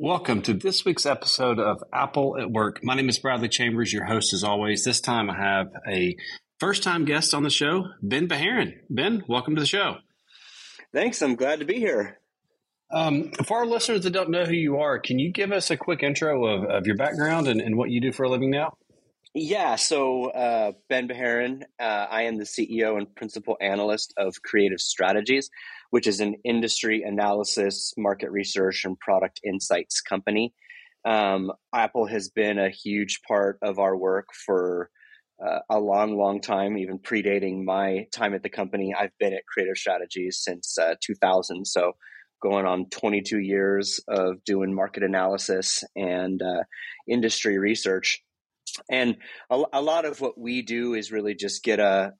Welcome to this week's episode of Apple at Work. My name is Bradley Chambers, your host as always. This time I have a first-time guest on the show, Ben Bajarin. Ben, welcome to the show. Thanks. I'm glad to be here. For our listeners that don't know who you are, can you give us a quick intro of your background and what you do for a living now? Yeah. So Ben Bajarin, I am the CEO and principal analyst of Creative Strategies, which is an industry analysis, market research, and product insights company. Apple has been a huge part of our work for a long time, even predating my time at the company. I've been at Creative Strategies since 2000, so going on 22 years of doing market analysis and industry research. And a lot of what we do is really just get a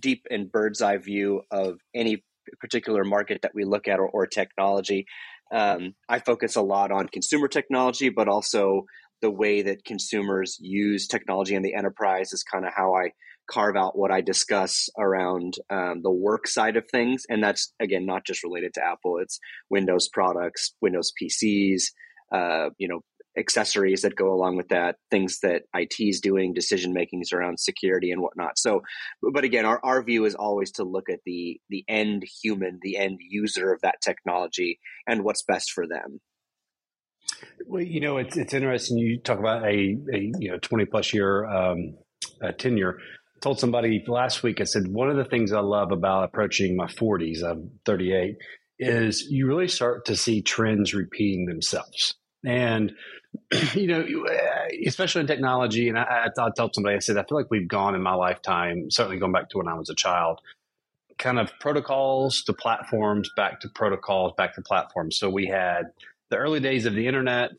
deep and bird's eye view of any particular market that we look at or technology. I focus a lot on consumer technology, but also the way that consumers use technology in the enterprise is kind of how I carve out what I discuss around the work side of things. And that's, again, not just related to Apple. It's Windows products, Windows PCs, accessories that go along with that, things that IT is doing, decision makings around security and whatnot. So, but again, our view is always to look at the end human, the end user of that technology and what's best for them. Well, it's interesting. You talk about a 20 plus year tenure. I told somebody last week, I said, one of the things I love about approaching my 40s, I'm 38, is you really start to see trends repeating themselves. And, especially in technology, and I told somebody, I said, I feel like we've gone in my lifetime, certainly going back to when I was a child, kind of protocols to platforms, back to protocols, back to platforms. So we had the early days of the internet,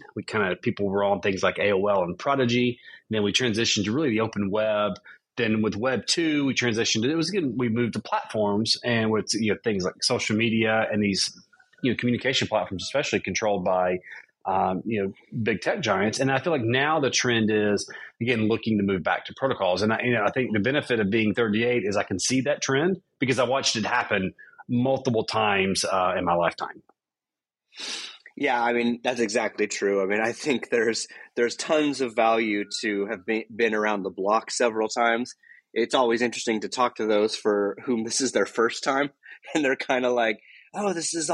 people were on things like AOL and Prodigy, and then we transitioned to really the open web. Then with Web 2, we transitioned to, we moved to platforms and with, things like social media and these, communication platforms, especially controlled by, big tech giants. And I feel like now the trend is, again, looking to move back to protocols. And I think the benefit of being 38 is I can see that trend because I watched it happen multiple times in my lifetime. Yeah, that's exactly true. I think there's tons of value to have been around the block several times. It's always interesting to talk to those for whom this is their first time. And they're kind of like, oh, this is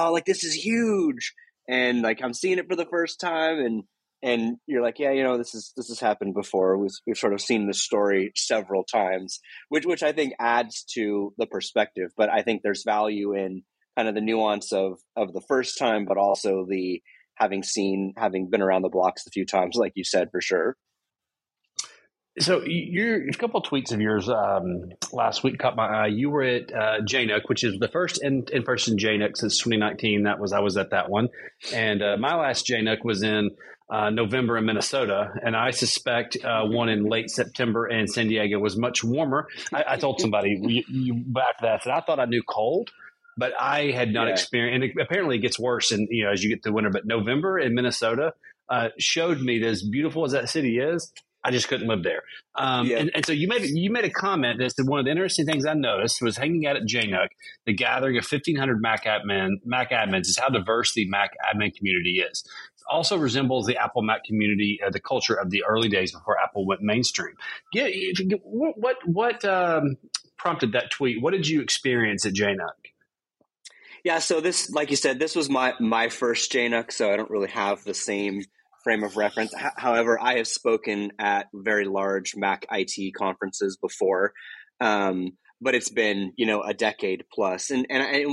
huge. And I'm seeing it for the first time, and you're like, yeah, this has happened before. We've sort of seen this story several times, which I think adds to the perspective. But I think there's value in kind of the nuance of the first time, but also the having been around the blocks a few times, like you said, for sure. So a couple of tweets of yours last week caught my eye. You were at JNUC, which is the first in-person JNUC since 2019. I was at that one. And my last JNUC was in November in Minnesota. And I suspect one in late September in San Diego was much warmer. I told somebody after that, I said, I thought I knew cold, but I had not experienced – and apparently it gets worse as you get through winter. But November in Minnesota showed me that as beautiful as that city is, I just couldn't live there. And so you made a comment that said one of the interesting things I noticed was hanging out at JNUC, the gathering of 1,500 Mac admins is how diverse the Mac admin community is. It also resembles the Apple Mac community, the culture of the early days before Apple went mainstream. What prompted that tweet? What did you experience at JNUC? Yeah, so this, like you said, this was my first JNUC, so I don't really have the same frame of reference. However, I have spoken at very large Mac IT conferences before, but it's been a decade plus. And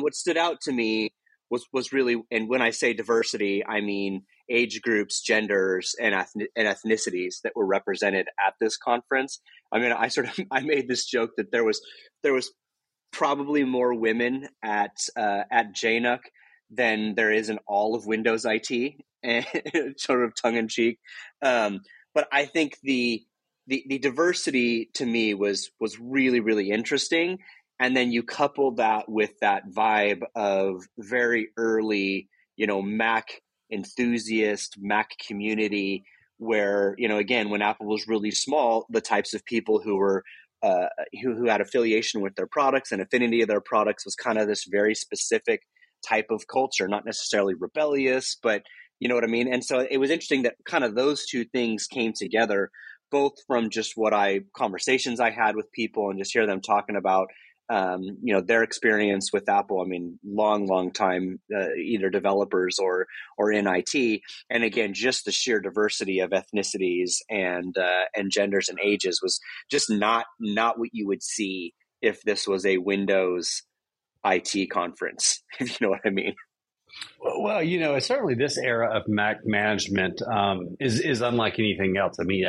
what stood out to me was really, and when I say diversity, I mean age groups, genders, and ethnicities that were represented at this conference. I made this joke that there was probably more women at JNUC than there is in all of Windows IT. And sort of tongue in cheek, but I think the diversity to me was really, really interesting. And then you couple that with that vibe of very early, Mac enthusiast, Mac community, where again, when Apple was really small, the types of people who were who had affiliation with their products and affinity of their products was kind of this very specific type of culture, not necessarily rebellious, but you know what I mean? And so it was interesting that kind of those two things came together, both from just what conversations I had with people and just hear them talking about, you know, their experience with Apple. I mean, long time, either developers or in IT. And again, just the sheer diversity of ethnicities and genders and ages was just not what you would see if this was a Windows IT conference, if you know what I mean. Well, you know, certainly this era of Mac management is unlike anything else. I mean,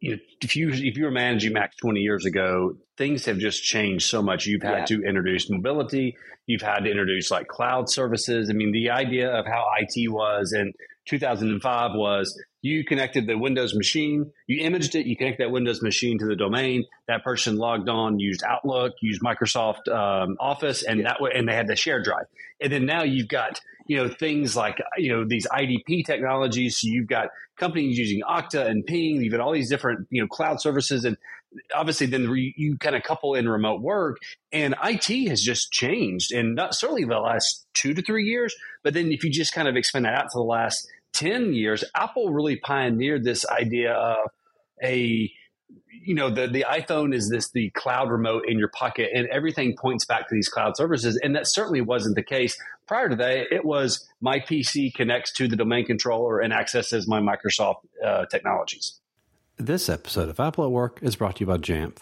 you know, if you were managing Macs 20 years ago, things have just changed so much. You've had to introduce mobility. You've had to introduce like cloud services. I mean, the idea of how IT was in 2005 was you connected the Windows machine, you imaged it, you connect that Windows machine to the domain. That person logged on, used Outlook, used Microsoft Office, and that way, and they had the shared drive. And then now you've got, you know, things like, you know, these IDP technologies. So you've got companies using Okta and Ping. You've got all these different, you know, cloud services, and obviously then you kind of couple in remote work, and IT has just changed, and not certainly the last 2 to 3 years. But then if you just kind of expand that out to the last 10 years, Apple really pioneered this idea of the iPhone is the cloud remote in your pocket, and everything points back to these cloud services. And that certainly wasn't the case prior to that. It was my PC connects to the domain controller and accesses my Microsoft technologies. This episode of Apple at Work is brought to you by Jamf.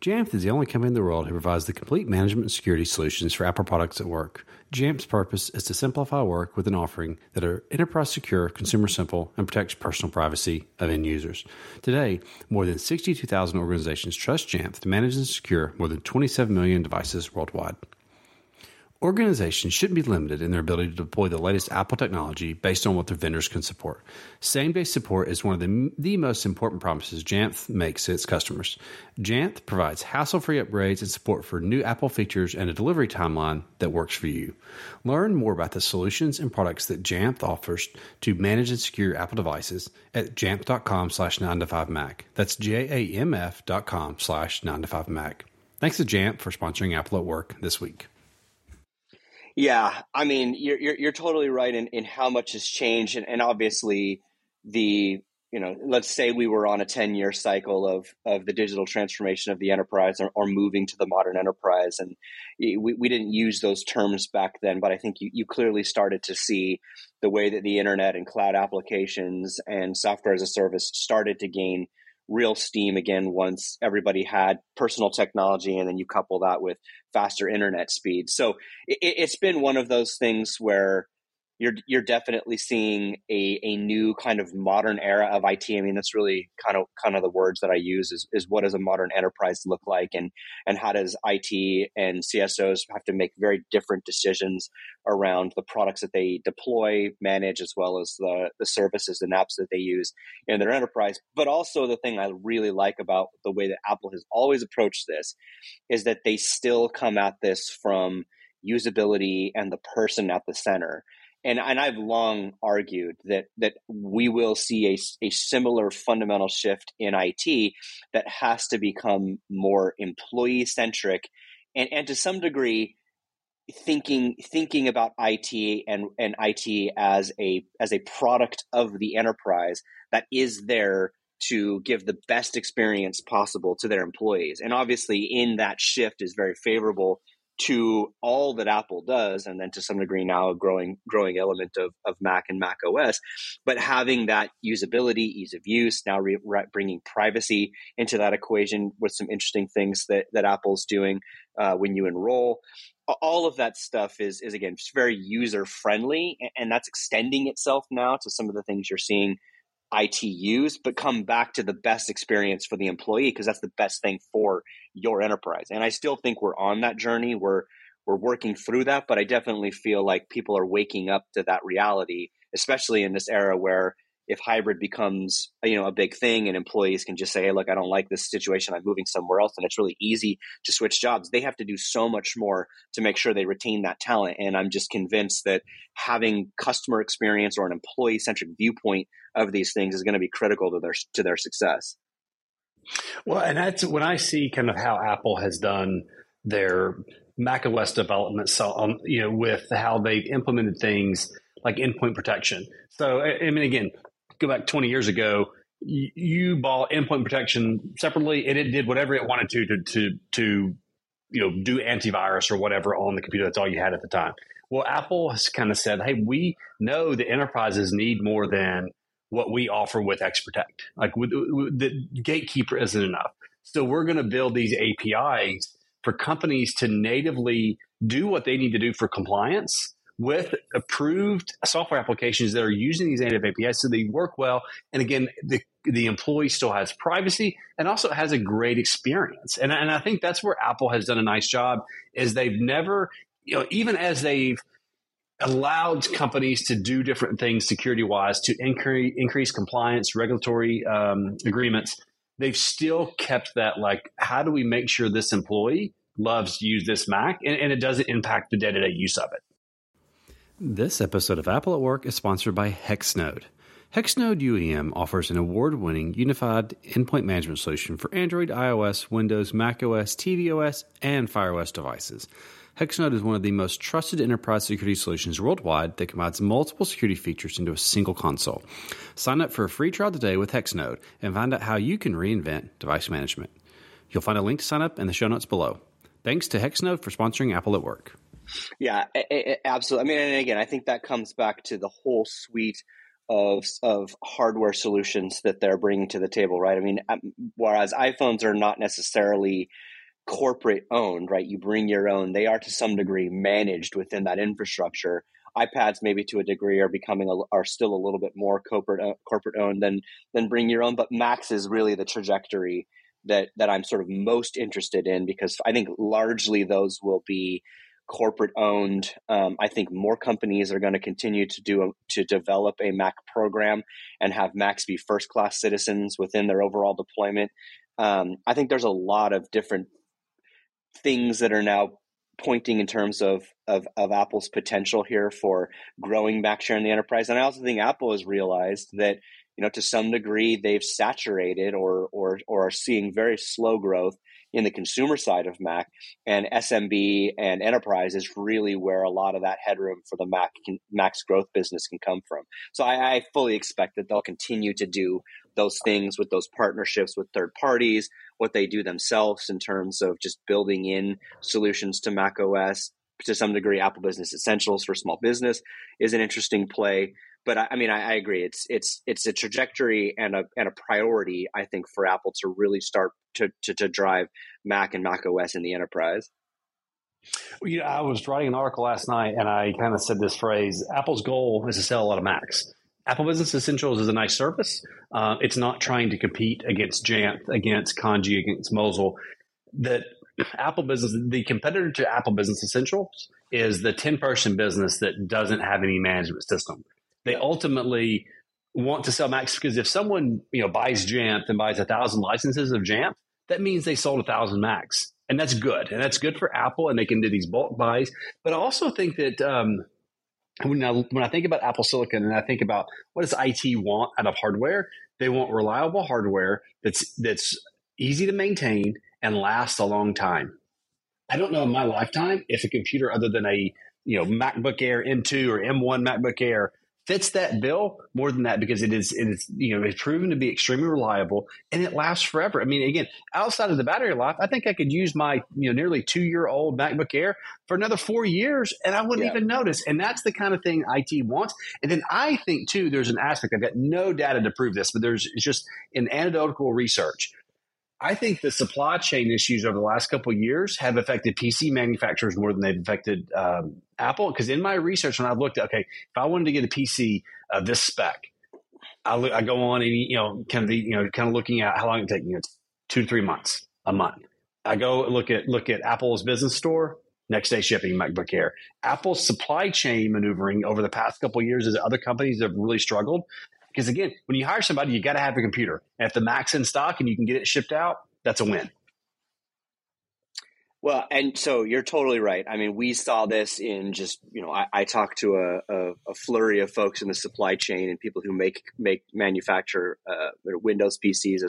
Jamf is the only company in the world who provides the complete management and security solutions for Apple products at work. Jamf's purpose is to simplify work with an offering that are enterprise secure, consumer simple, and protects personal privacy of end users. Today, more than 62,000 organizations trust Jamf to manage and secure more than 27 million devices worldwide. Organizations shouldn't be limited in their ability to deploy the latest Apple technology based on what their vendors can support. Same-day support is one of the most important promises Jamf makes to its customers. Jamf provides hassle-free upgrades and support for new Apple features and a delivery timeline that works for you. Learn more about the solutions and products that Jamf offers to manage and secure Apple devices at jamf.com/9to5mac. That's jamf.com/9to5mac. Thanks to Jamf for sponsoring Apple at Work this week. Yeah, I mean, you're totally right in how much has changed, and obviously let's say we were on a 10-year cycle of the digital transformation of the enterprise or moving to the modern enterprise, and we didn't use those terms back then, but I think you clearly started to see the way that the internet and cloud applications and software as a service started to gain real steam again once everybody had personal technology, and then you couple that with faster internet speed. So it's been one of those things where you're definitely seeing a new kind of modern era of IT. I mean, that's really kind of the words that I use is what does a modern enterprise look like, and how does IT and CSOs have to make very different decisions around the products that they deploy, manage, as well as the services and apps that they use in their enterprise. But also the thing I really like about the way that Apple has always approached this is that they still come at this from usability and the person at the center. And I've long argued that we will see a similar fundamental shift in IT that has to become more employee-centric and to some degree thinking about IT and IT as a product of the enterprise that is there to give the best experience possible to their employees. And obviously in that shift is very favorable to all that Apple does, and then to some degree now a growing element of Mac and Mac OS, but having that usability, ease of use, now bringing privacy into that equation with some interesting things that Apple's doing when you enroll. All of that stuff is again, very user-friendly, and that's extending itself now to some of the things you're seeing IT use, but come back to the best experience for the employee, because that's the best thing for your enterprise. And I still think we're on that journey. We're working through that, but I definitely feel like people are waking up to that reality, especially in this era where if hybrid becomes, you know, a big thing and employees can just say, hey, look, I don't like this situation, I'm moving somewhere else, and it's really easy to switch jobs. They have to do so much more to make sure they retain that talent. And I'm just convinced that having customer experience or an employee-centric viewpoint of these things is going to be critical to their success. Well, and that's when I see kind of how Apple has done their macOS development, with how they've implemented things like endpoint protection. So, I mean, again, go back 20 years ago, you bought endpoint protection separately, and it did whatever it wanted to do antivirus or whatever on the computer. That's all you had at the time. Well, Apple has kind of said, hey, we know the enterprises need more than what we offer with X-Protect. Like, the Gatekeeper isn't enough. So we're going to build these APIs for companies to natively do what they need to do for compliance with approved software applications that are using these native APIs so they work well. And again, the employee still has privacy and also has a great experience. And I think that's where Apple has done a nice job, is they've never, even as they've allowed companies to do different things security-wise to increase compliance, regulatory agreements, they've still kept that, like, how do we make sure this employee loves to use this Mac and it doesn't impact the day-to-day use of it? This episode of Apple at Work is sponsored by Hexnode. Hexnode UEM offers an award-winning unified endpoint management solution for Android, iOS, Windows, macOS, tvOS, and FireOS devices. Hexnode is one of the most trusted enterprise security solutions worldwide that combines multiple security features into a single console. Sign up for a free trial today with Hexnode and find out how you can reinvent device management. You'll find a link to sign up in the show notes below. Thanks to Hexnode for sponsoring Apple at Work. Yeah, absolutely. I mean, and again, I think that comes back to the whole suite of hardware solutions that they're bringing to the table, right? I mean, whereas iPhones are not necessarily corporate owned, right? You bring your own. They are to some degree managed within that infrastructure. iPads, maybe to a degree, are still a little bit more corporate owned than bring your own. But Macs is really the trajectory that I'm sort of most interested in, because I think largely those will be corporate owned. I think more companies are going to continue to develop a Mac program and have Macs be first class citizens within their overall deployment. I think there's a lot of different things that are now pointing in terms of Apple's potential here for growing Mac share in the enterprise. And I also think Apple has realized that, to some degree, they've saturated or are seeing very slow growth in the consumer side of Mac, and SMB and enterprise is really where a lot of that headroom for the Mac's growth business can come from. So I fully expect that they'll continue to do those things with those partnerships with third parties, what they do themselves in terms of just building in solutions to Mac OS. To some degree, Apple Business Essentials for small business is an interesting play. But I agree. It's a trajectory and a priority, I think, for Apple to really start to drive Mac and Mac OS in the enterprise. Well, I was writing an article last night, and I kind of said this phrase: Apple's goal is to sell a lot of Macs. Apple Business Essentials is a nice service. It's not trying to compete against Jamf, against Kanji, against Mosul. The competitor to Apple Business Essentials is the 10-person business that doesn't have any management system. They ultimately want to sell Macs because if someone buys Jamf and buys 1,000 licenses of Jamf, that means they sold 1,000 Macs, and that's good. And that's good for Apple, and they can do these bulk buys. But I also think that when I think about Apple Silicon and I think about what does IT want out of hardware, they want reliable hardware that's easy to maintain and lasts a long time. I don't know in my lifetime if a computer other than a MacBook Air M2 or M1 MacBook Air fits that bill more than that, because it is it's proven to be extremely reliable and it lasts forever. I mean, again, outside of the battery life, I think I could use my nearly 2-year-old MacBook Air for another 4 years and I wouldn't even notice. And that's the kind of thing IT wants. And then I think too, there's an aspect, I've got no data to prove this, but it's just in anecdotal research. I think the supply chain issues over the last couple of years have affected PC manufacturers more than they've affected Apple. Because in my research, when I've looked at, if I wanted to get a PC of this spec, I go on and, kind of looking at how long it takes, 2 to 3 months, a month. I go look at Apple's business store, next day shipping MacBook Air. Apple's supply chain maneuvering over the past couple of years as other companies have really struggled. Because again, when you hire somebody, you got to have a computer. And if the Mac's in stock and you can get it shipped out, that's a win. Well, and so you're totally right. I mean, we saw this in just, I talked to a flurry of folks in the supply chain and people who manufacture Windows PCs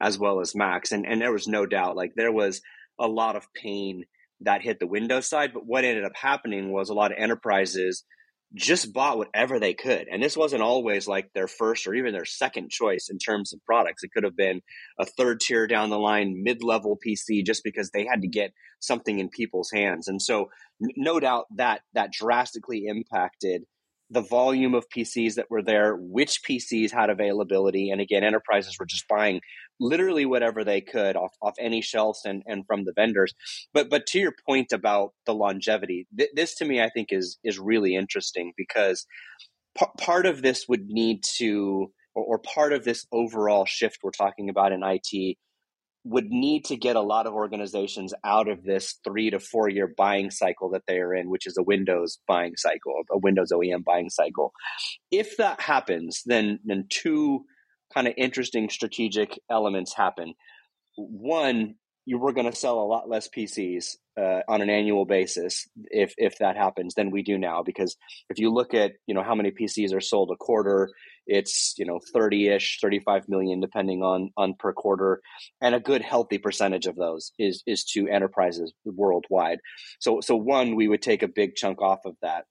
as well as Macs. And there was no doubt, there was a lot of pain that hit the Windows side. But what ended up happening was a lot of enterprises just bought whatever they could. And this wasn't always like their first or even their second choice in terms of products. It could have been a third tier down the line, mid-level PC, just because they had to get something in people's hands. And so no doubt that that drastically impacted the volume of PCs that were there, which PCs had availability. And again, enterprises were just buying literally whatever they could off any shelves and from the vendors. But to your point about the longevity, this to me, I think is really interesting, because part of this would need to, or part of this overall shift we're talking about in IT would need to get a lot of organizations out of this 3 to 4 year buying cycle that they are in, which is a Windows buying cycle, a Windows OEM buying cycle. If that happens, then two kind of interesting strategic elements happen. One, you were going to sell a lot less PCs on an annual basis if that happens than we do now, because if you look at how many PCs are sold a quarter, it's 30-ish, 35 million depending on per quarter, and a good healthy percentage of those is to enterprises worldwide. So one, we would take a big chunk off of that.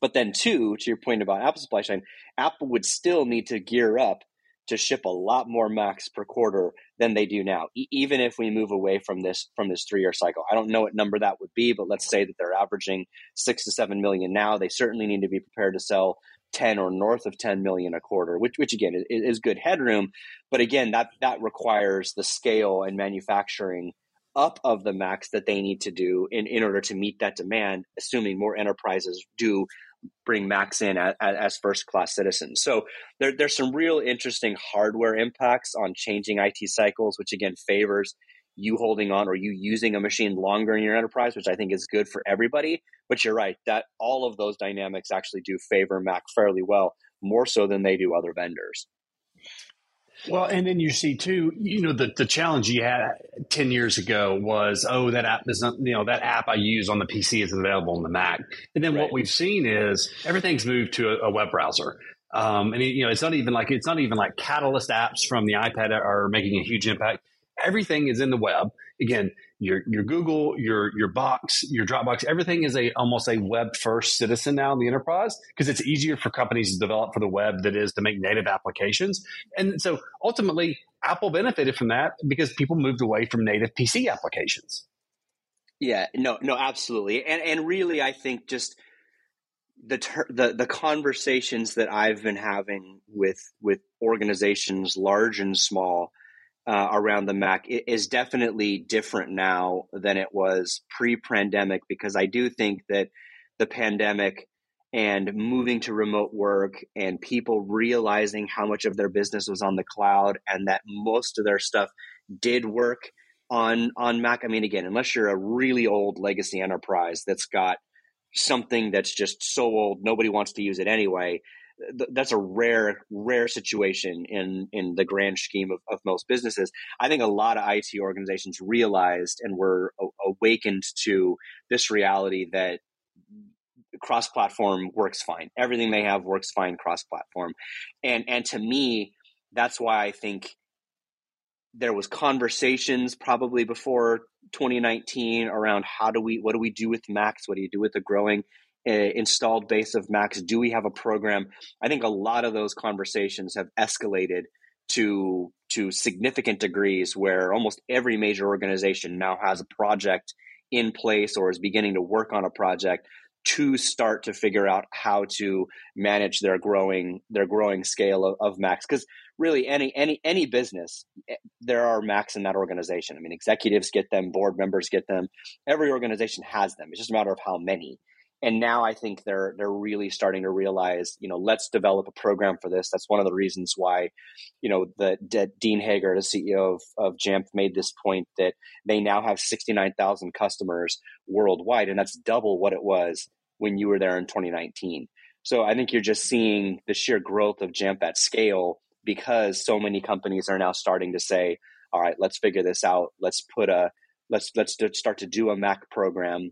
But then two, to your point about Apple supply chain, Apple would still need to gear up to ship a lot more Macs per quarter than they do now, even if we move away from this 3 year cycle. I don't know what number that would be, but let's say that they're averaging 6 to 7 million now. They certainly need to be prepared to sell 10 or north of 10 million a quarter, which again is good headroom. But again, that requires the scale and manufacturing up of the Macs that they need to do in order to meet that demand, assuming more enterprises do bring Macs in as first-class citizens. So there's some real interesting hardware impacts on changing IT cycles, which again favors you holding on or you using a machine longer in your enterprise, which I think is good for everybody. But you're right, that all of those dynamics actually do favor Mac fairly well, more so than they do other vendors. Well, and then you see too, the challenge you had 10 years ago was, that app is not, that app I use on the PC isn't available on the Mac. And then What we've seen is everything's moved to a web browser. It's not even like Catalyst apps from the iPad are making a huge impact. Everything is in the web. Again, your Google, your Box, your Dropbox, everything is almost a web first citizen now in the enterprise, because it's easier for companies to develop for the web than it is to make native applications. And so ultimately, Apple benefited from that because people moved away from native PC applications. Yeah, no, absolutely. And really, I think just the conversations that I've been having with organizations large and small around the Mac is definitely different now than it was pre-pandemic, because I do think that the pandemic and moving to remote work and people realizing how much of their business was on the cloud and that most of their stuff did work on Mac. I mean, again, unless you're a really old legacy enterprise that's got something that's just so old, nobody wants to use it anyway, that's a rare situation in the grand scheme of most businesses. I think a lot of IT organizations realized and were awakened to this reality that cross-platform works fine. Everything they have works fine cross-platform. And to me, that's why I think there was conversations probably before 2019 around what do we do with Macs? What do you do with the growing installed base of Macs? Do we have a program? I think a lot of those conversations have escalated to significant degrees where almost every major organization now has a project in place or is beginning to work on a project to start to figure out how to manage their growing scale of Macs. Because really any business, there are Macs in that organization. I mean, executives get them, board members get them. Every organization has them. It's just a matter of how many. And now I think they're really starting to realize, let's develop a program for this. That's one of the reasons why, Dean Hager, the CEO of Jamf, made this point that they now have 69,000 customers worldwide, and that's double what it was when you were there in 2019. So I think you're just seeing the sheer growth of Jamf at scale because so many companies are now starting to say, all right, let's figure this out. Let's start to do a Mac program.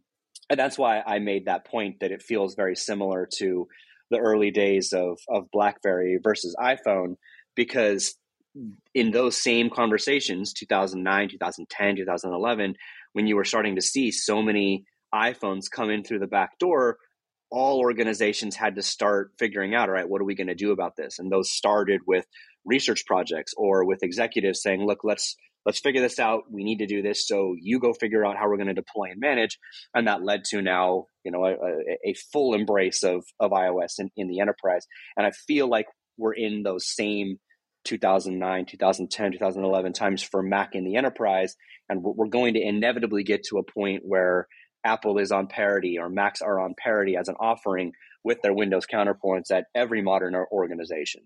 And that's why I made that point that it feels very similar to the early days of BlackBerry versus iPhone, because in those same conversations, 2009, 2010, 2011, when you were starting to see so many iPhones come in through the back door, all organizations had to start figuring out, all right, what are we going to do about this? And those started with research projects or with executives saying, look, let's figure this out. We need to do this. So you go figure out how we're going to deploy and manage. And that led to now, you know, a full embrace of iOS in the enterprise. And I feel like we're in those same 2009, 2010, 2011 times for Mac in the enterprise. And we're going to inevitably get to a point where Apple is on parity or Macs are on parity as an offering with their Windows counterparts at every modern organization.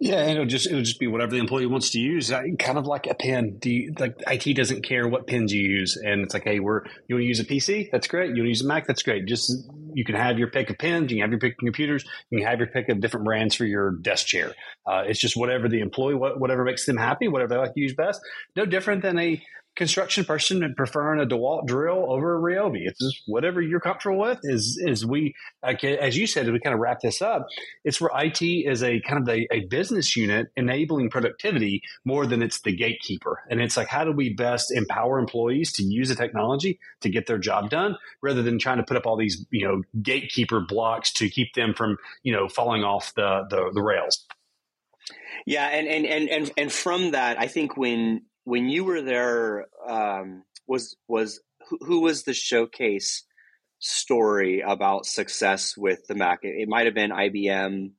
Yeah, and it'll just be whatever the employee wants to use. Kind of like a pen. IT doesn't care what pens you use, and it's like, hey, you want to use a PC? That's great. You want to use a Mac? That's great. Just you can have your pick of pens. You can have your pick of computers. You can have your pick of different brands for your desk chair. It's just whatever the employee, whatever makes them happy, whatever they like to use best. No different than a construction person preferring a DeWalt drill over a Ryobi. It's just whatever you're comfortable with as you said, as we kind of wrap this up, it's where IT is a kind of a business unit enabling productivity more than it's the gatekeeper. And it's like, how do we best empower employees to use the technology to get their job done rather than trying to put up all these, you know, gatekeeper blocks to keep them from, you know, falling off the rails. Yeah. And from that, I think when you were there, who was the showcase story about success with the Mac? It might have been IBM.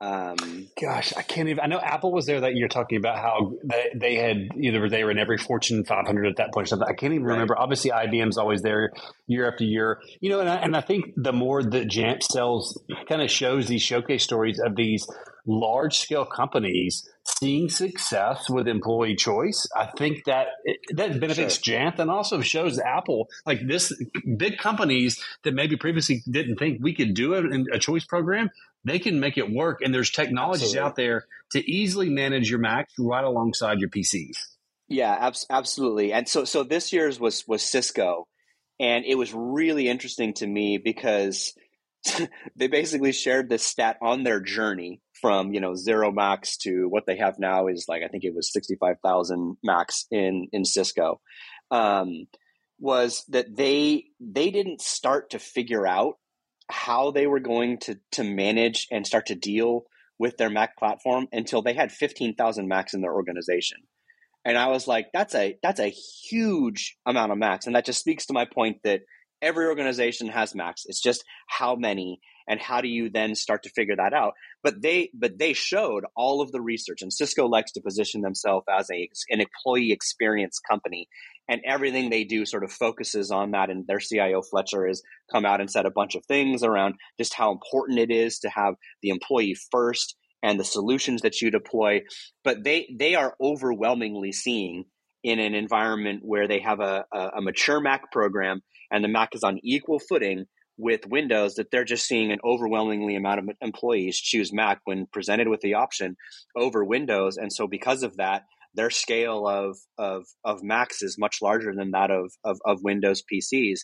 Gosh, I can't even. I know Apple was there that year talking about how they had either they were in every Fortune 500 at that point or something. I can't even remember. Obviously, IBM's always there year after year. You know, and I think the more that Jamf sells, kind of shows these showcase stories of these large scale companies seeing success with employee choice. I think that benefits Jamf and also shows Apple, like this big companies that maybe previously didn't think we could do a choice program. They can make it work. And there's technologies out there to easily manage your Mac right alongside your PCs. Yeah, absolutely. And so this year's was Cisco. And it was really interesting to me because they basically shared this stat on their journey from, you know, zero Macs to what they have now is like, I think it was 65,000 Macs in Cisco, was that they didn't start to figure out how they were going to manage and start to deal with their Mac platform until they had 15,000 Macs in their organization. And I was like, that's a huge amount of Macs. And that just speaks to my point that every organization has Macs. It's just how many and how do you then start to figure that out? But they showed all of the research, and Cisco likes to position themselves as an employee experience company, and everything they do sort of focuses on that. And their CIO Fletcher has come out and said a bunch of things around just how important it is to have the employee first and the solutions that you deploy. But they are overwhelmingly seeing in an environment where they have a mature Mac program and the Mac is on equal footing with Windows, that they're just seeing an overwhelmingly amount of employees choose Mac when presented with the option over Windows. And so because of that, their scale of Macs is much larger than that of Windows PCs.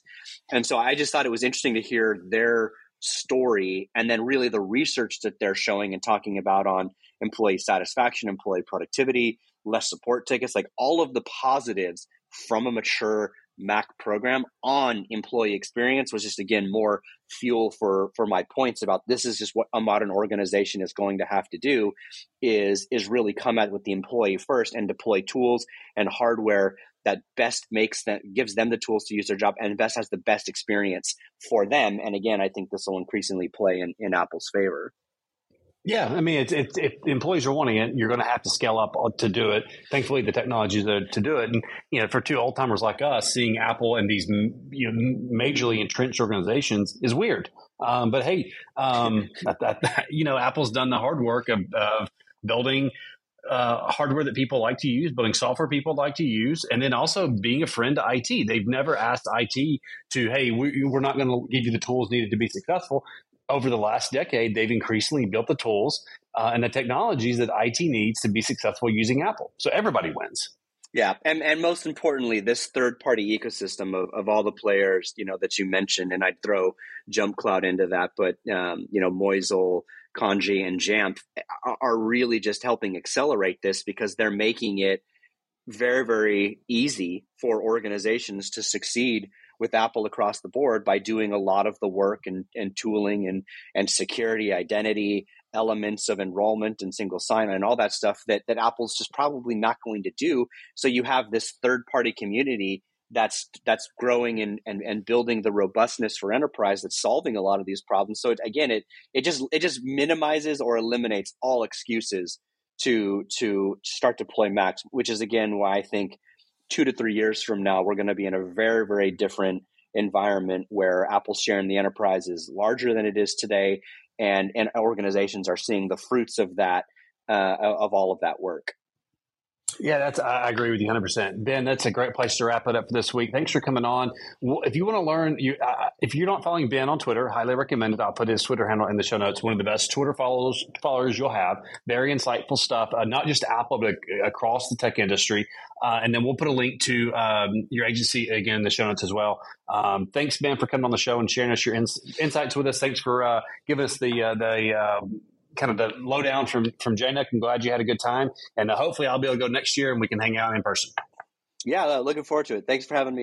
And so I just thought it was interesting to hear their story and then really the research that they're showing and talking about on employee satisfaction, employee productivity, less support tickets, like all of the positives from a mature Mac program on employee experience was just, again, more fuel for my points about this is just what a modern organization is going to have to do is really come at with the employee first and deploy tools and hardware that best gives them the tools to use their job and best has the best experience for them. And again, I think this will increasingly play in Apple's favor. Yeah, I mean, it's, if employees are wanting it, you're going to have to scale up to do it. Thankfully, the technology is there to do it. And, you know, for two old-timers like us, seeing Apple and these, you know, majorly entrenched organizations is weird. But, hey, you know, Apple's done the hard work of building hardware that people like to use, building software people like to use, and then also being a friend to IT. They've never asked IT to, hey, we're not going to give you the tools needed to be successful. Over the last decade, they've increasingly built the tools and the technologies that IT needs to be successful using Apple. So everybody wins. Yeah. And most importantly, this third-party ecosystem of all the players, you know, that you mentioned, and I'd throw JumpCloud into that, but, you know, Mosul, Kanji, and Jamf are really just helping accelerate this because they're making it very, very easy for organizations to succeed with Apple across the board by doing a lot of the work and tooling and security, identity, elements of enrollment and single sign-on and all that stuff that Apple's just probably not going to do. So you have this third-party community that's growing and building the robustness for enterprise that's solving a lot of these problems. So it just minimizes or eliminates all excuses to start to deploy Macs, which is again why I think 2 to 3 years from now, we're going to be in a very, very different environment where Apple's share in the enterprise is larger than it is today. And organizations are seeing the fruits of that, of all of that work. Yeah, I agree with you 100%. Ben, that's a great place to wrap it up for this week. Thanks for coming on. Well, if you want to learn, if you're not following Ben on Twitter, highly recommend it. I'll put his Twitter handle in the show notes. One of the best Twitter followers you'll have. Very insightful stuff, not just Apple, but across the tech industry. And then we'll put a link to your agency, again, in the show notes as well. Thanks, Ben, for coming on the show and sharing us your insights with us. Thanks for giving us the kind of the lowdown from JNUC. I'm glad you had a good time. And hopefully I'll be able to go next year and we can hang out in person. Yeah, looking forward to it. Thanks for having me on.